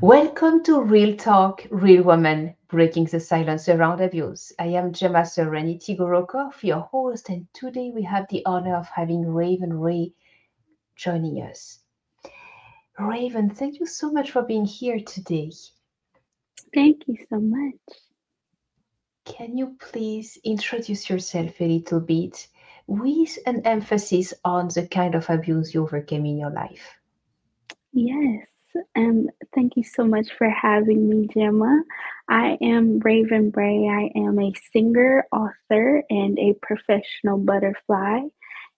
Welcome to Real Talk, Real Woman Breaking the Silence around Abuse. I am Gemma Serenity-Gorokov, your host, and today we have the honor of having Raven Rae joining us. Raven, thank you so much for being here today. Thank you so much. Can you please introduce yourself a little bit with an emphasis on the kind of abuse you overcame in your life? Yes. Thank you so much for having me, Gemma. I am Raven Rae. I am a singer, author, and a professional butterfly.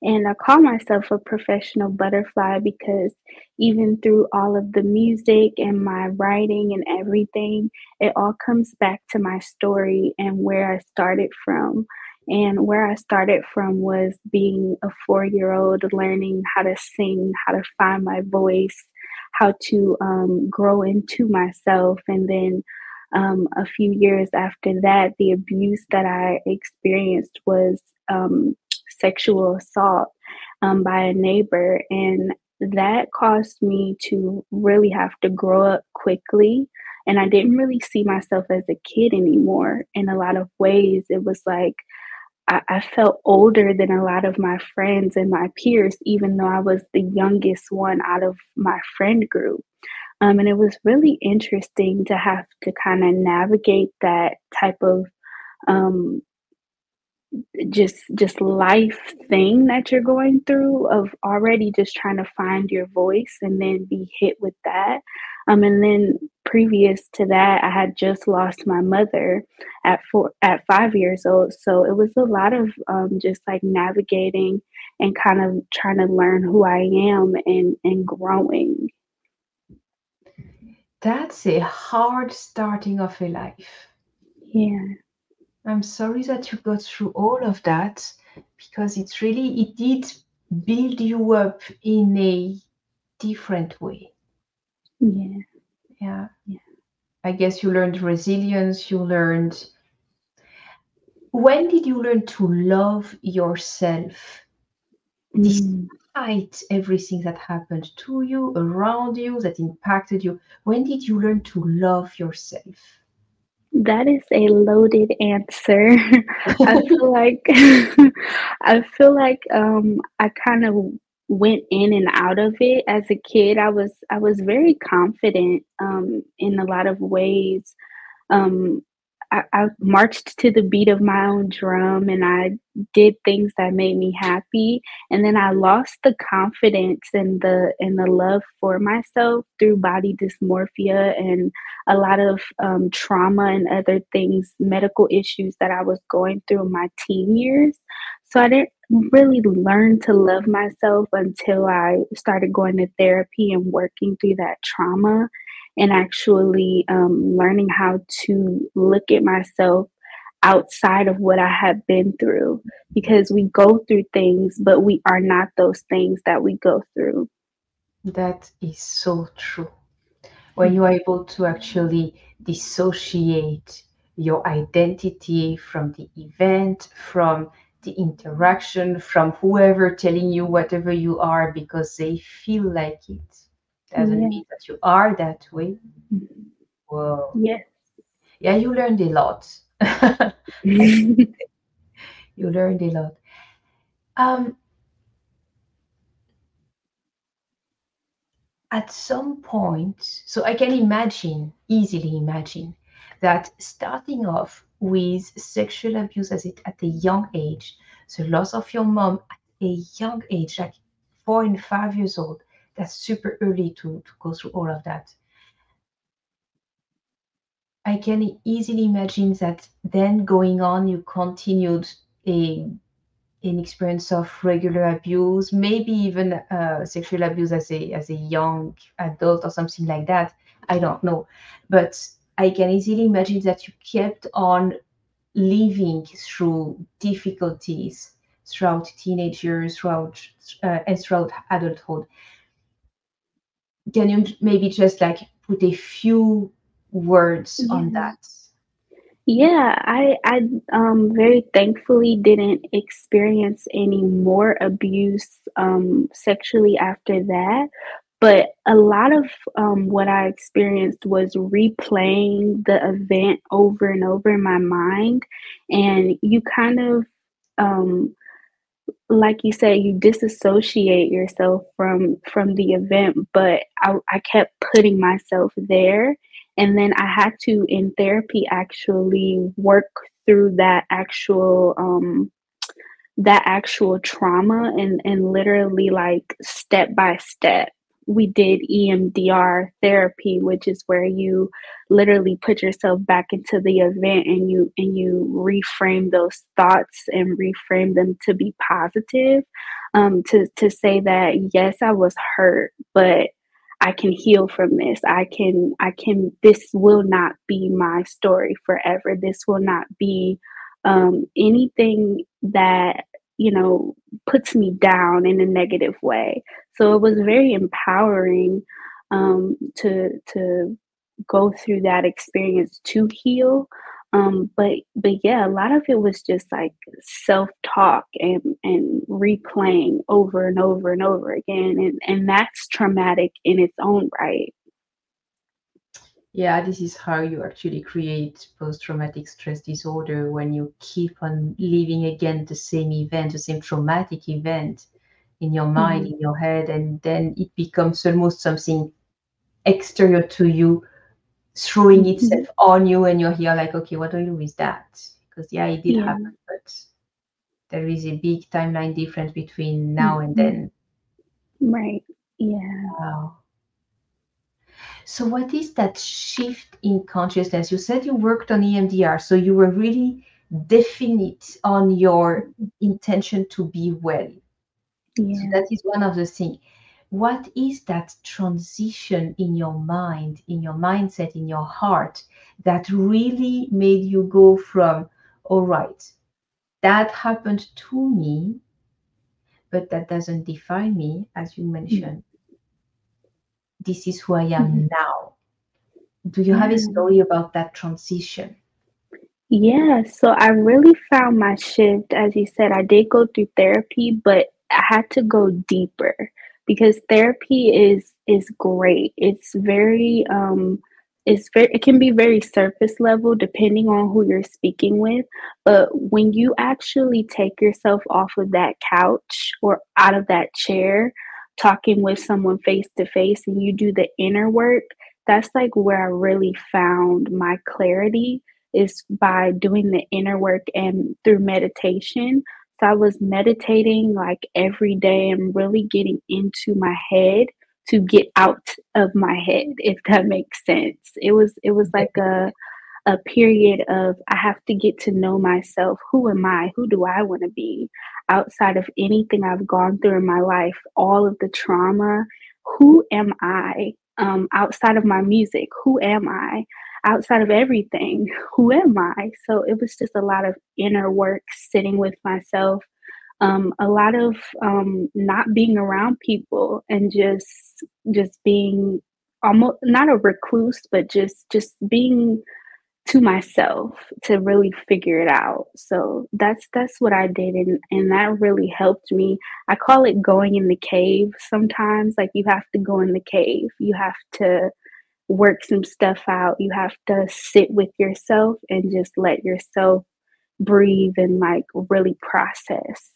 And I call myself a professional butterfly because even through all of the music and my writing and everything, it all comes back to my story and where I started from. And where I started from was being a 4-year-old, learning how to sing, how to find my voice, how to grow into myself. And then a few years after that, the abuse that I experienced was sexual assault by a neighbor. And that caused me to really have to grow up quickly. And I didn't really see myself as a kid anymore. In a lot of ways, it was like I felt older than a lot of my friends and my peers, even though I was the youngest one out of my friend group. And it was really interesting to have to kind of navigate that type of just life thing that you're going through, of already just trying to find your voice and then be hit with that. And then previous to that, I had just lost my mother at 5 years old. So it was a lot of just like navigating and kind of trying to learn who I am and growing. That's a hard starting of a life. Yeah. I'm sorry that you got through all of that, because it did build you up in a different way. Yeah. I guess you learned resilience. When did you learn to love yourself despite everything that happened to you, around you, that impacted you? When did you learn to love yourself? That is a loaded answer. I feel like I kind of went in and out of it as a kid. I was very confident in a lot of ways. I marched to the beat of my own drum, and I did things that made me happy. And then I lost the confidence and the love for myself through body dysmorphia and a lot of trauma and other things, medical issues that I was going through in my teen years. So I didn't really learn to love myself until I started going to therapy and working through that trauma. And actually learning how to look at myself outside of what I have been through, because we go through things, but we are not those things that we go through. That is so true. When you are able to actually dissociate your identity from the event, from the interaction, from whoever telling you whatever you are because they feel like it. Doesn't mean that you are that way. Whoa. Yes. Yeah, you learned a lot. You learned a lot. At some point, so I can easily imagine, that starting off with sexual abuse at a young age, the loss of your mom at a young age, like 4 and 5 years old, that's super early to go through all of that. I can easily imagine that then going on, you continued an experience of regular abuse, maybe even sexual abuse as a young adult or something like that. I don't know. But I can easily imagine that you kept on living through difficulties throughout teenage years, and throughout adulthood. Can you maybe just like put a few words on that? Yeah, I very thankfully didn't experience any more abuse sexually after that. But a lot of what I experienced was replaying the event over and over in my mind. And you kind of, like you said, you disassociate yourself from the event. But I kept putting myself there. And then I had to, in therapy, actually work through that actual trauma and literally, like, step by step. We did EMDR therapy, which is where you literally put yourself back into the event and you reframe those thoughts and reframe them to be positive, to say that, yes, I was hurt, but I can heal from this. I can, this will not be my story forever. This will not be anything that, you know, puts me down in a negative way. So it was very empowering to go through that experience to heal. But yeah, a lot of it was just like self-talk and replaying over and over and over again. And that's traumatic in its own right. Yeah, this is how you actually create post-traumatic stress disorder, when you keep on living again the same event, the same traumatic event in your mind, in your head, and then it becomes almost something exterior to you, throwing itself on you, and you're here like, okay, what do I do with that? Because yeah, it did happen, but there is a big timeline difference between now and then. Right, yeah. Wow. So what is that shift in consciousness? You said you worked on EMDR, so you were really definite on your intention to be well. Yeah. So that is one of the things. What is that transition in your mind, in your mindset, in your heart, that really made you go from, all right, that happened to me, but that doesn't define me, as you mentioned. This is who I am now. Do you have a story about that transition? Yeah, so I really found my shift. As you said, I did go through therapy, but I had to go deeper, because therapy is great. It's very, it can be very surface level depending on who you're speaking with. But when you actually take yourself off of that couch or out of that chair, talking with someone face to face, and you do the inner work, that's like where I really found my clarity, is by doing the inner work and through meditation. So I was meditating like every day and really getting into my head to get out of my head, if that makes sense. It was like a period of, I have to get to know myself. Who am I? Who do I want to be? Outside of anything I've gone through in my life, all of the trauma, who am I? Outside of my music, who am I? Outside of everything, who am I? So it was just a lot of inner work, sitting with myself, a lot of not being around people, and just being almost not a recluse, but just being to myself to really figure it out. So that's what I did, and that really helped me. I call it going in the cave sometimes. Like, you have to go in the cave, you have to work some stuff out, you have to sit with yourself and just let yourself breathe and like really process.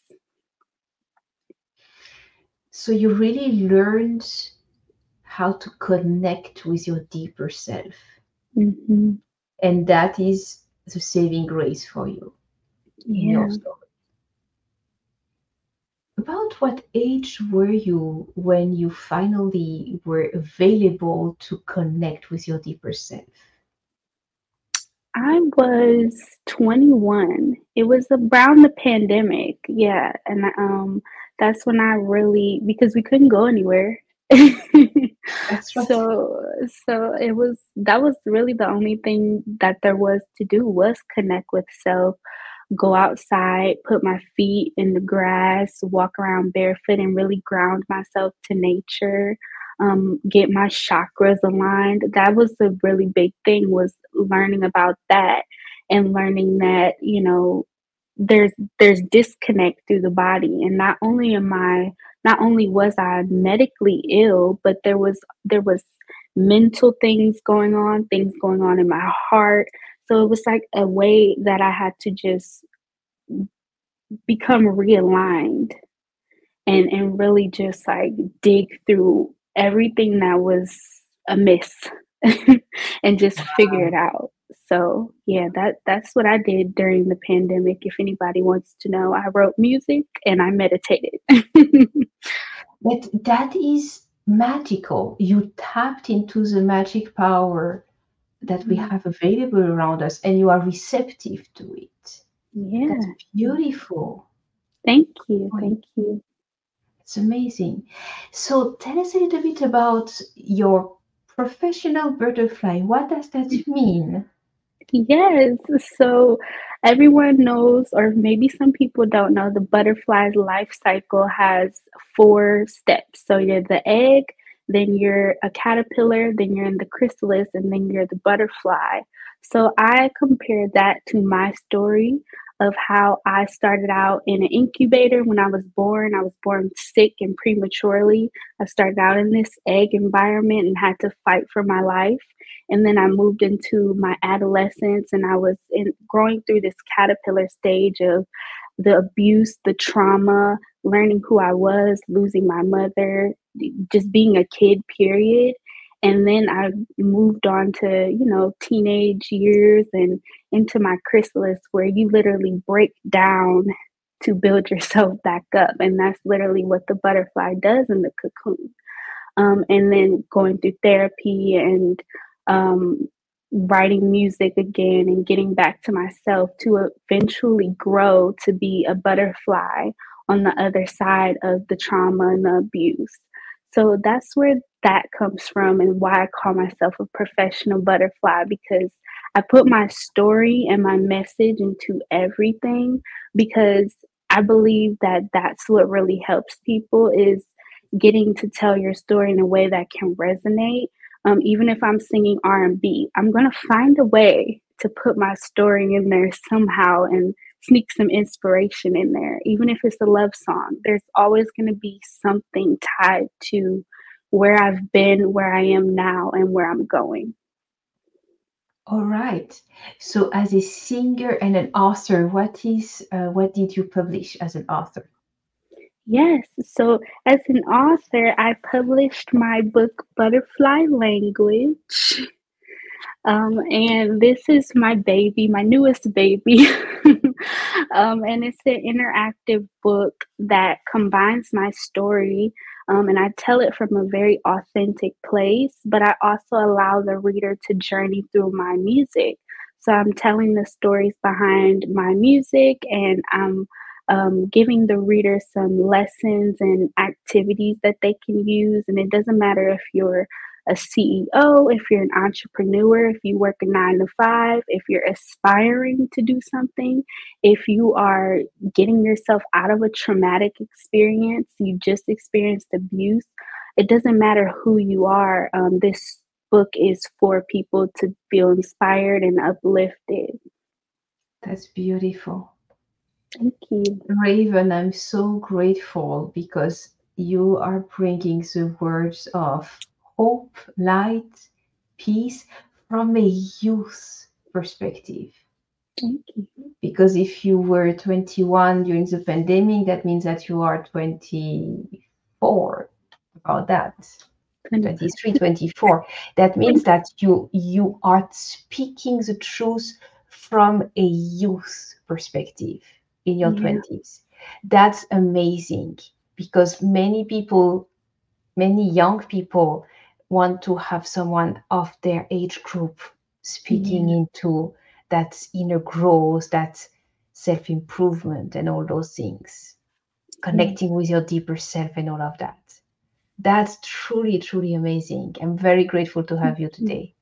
So you really learned how to connect with your deeper self. And that is the saving grace for you. Yeah. In your story. About what age were you when you finally were available to connect with your deeper self? I was 21. It was around the pandemic. Yeah. And that's when I really, because we couldn't go anywhere. That's right. So it was, that was really the only thing that there was to do, was connect with self, go outside, put my feet in the grass, walk around barefoot, and really ground myself to nature, get my chakras aligned. That was the really big thing, was learning about that, and learning that, you know, there's disconnect through the body, and not only am I not only was I medically ill, but there was mental things going on in my heart. So it was like a way that I had to just become realigned and really just like dig through everything that was amiss and just figure it out. So yeah, that's what I did during the pandemic. If anybody wants to know, I wrote music and I meditated. But that is magical. You tapped into the magic power that we have available around us, and you are receptive to it. Yeah. That's beautiful. Thank you. Thank you. It's amazing. So tell us a little bit about your professional butterfly. What does that mean? Yes. So everyone knows, or maybe some people don't know, the butterfly's life cycle has 4 steps. So you're the egg, then you're a caterpillar, then you're in the chrysalis, and then you're the butterfly. So I compare that to my story of how I started out in an incubator when I was born. I was born sick and prematurely. I started out in this egg environment and had to fight for my life. And then I moved into my adolescence, and I was growing through this caterpillar stage of the abuse, the trauma, learning who I was, losing my mother, just being a kid, period. And then I moved on to, you know, teenage years and into my chrysalis, where you literally break down to build yourself back up. And that's literally what the butterfly does in the cocoon. And then going through therapy and writing music again and getting back to myself to eventually grow to be a butterfly on the other side of the trauma and the abuse. So that's where that comes from, and why I call myself a professional butterfly, because I put my story and my message into everything, because I believe that that's what really helps people, is getting to tell your story in a way that can resonate. Even if I'm singing R&B, I'm going to find a way to put my story in there somehow and sneak some inspiration in there. Even if it's a love song, there's always going to be something tied to where I've been, where I am now, and where I'm going. All right. So as a singer and an author, what did you publish as an author? Yes. So as an author, I published my book, Butterfly Language. And this is my baby, my newest baby. And it's an interactive book that combines my story, and I tell it from a very authentic place, but I also allow the reader to journey through my music. So I'm telling the stories behind my music, and I'm giving the reader some lessons and activities that they can use. And it doesn't matter if you're a CEO, if you're an entrepreneur, if you work a 9-to-5, if you're aspiring to do something, if you are getting yourself out of a traumatic experience, you just experienced abuse, it doesn't matter who you are. This book is for people to feel inspired and uplifted. That's beautiful. Thank you. Raven, I'm so grateful, because you are bringing the words of hope, light, peace from a youth perspective. Thank you. Because if you were 21 during the pandemic, that means that you are 24. About that. 23, 24. That means that you are speaking the truth from a youth perspective in your 20s. That's amazing, because many young people want to have someone of their age group speaking into that inner growth, that self-improvement, and all those things, connecting with your deeper self and all of that. That's truly, truly amazing. I'm very grateful to have you today.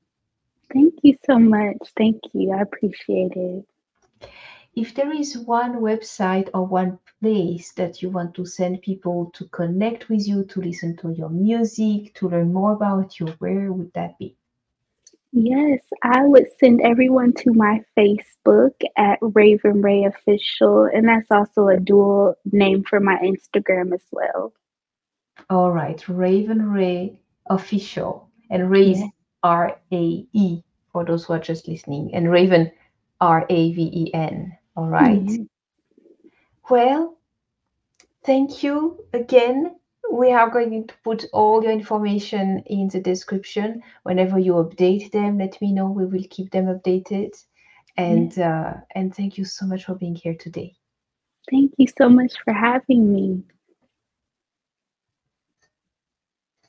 Thank you so much. Thank you. I appreciate it. If there is one website or one place that you want to send people to connect with you, to listen to your music, to learn more about you, where would that be? Yes, I would send everyone to my Facebook at Raven Rae Official, and that's also a dual name for my Instagram as well. All right, Raven Rae Official, and Rae is R-A-E for those who are just listening, and Raven R-A-V-E-N. All right. Mm-hmm. Well, thank you again. We are going to put all your information in the description. Whenever you update them, let me know. We will keep them updated. And thank you so much for being here today. Thank you so much for having me.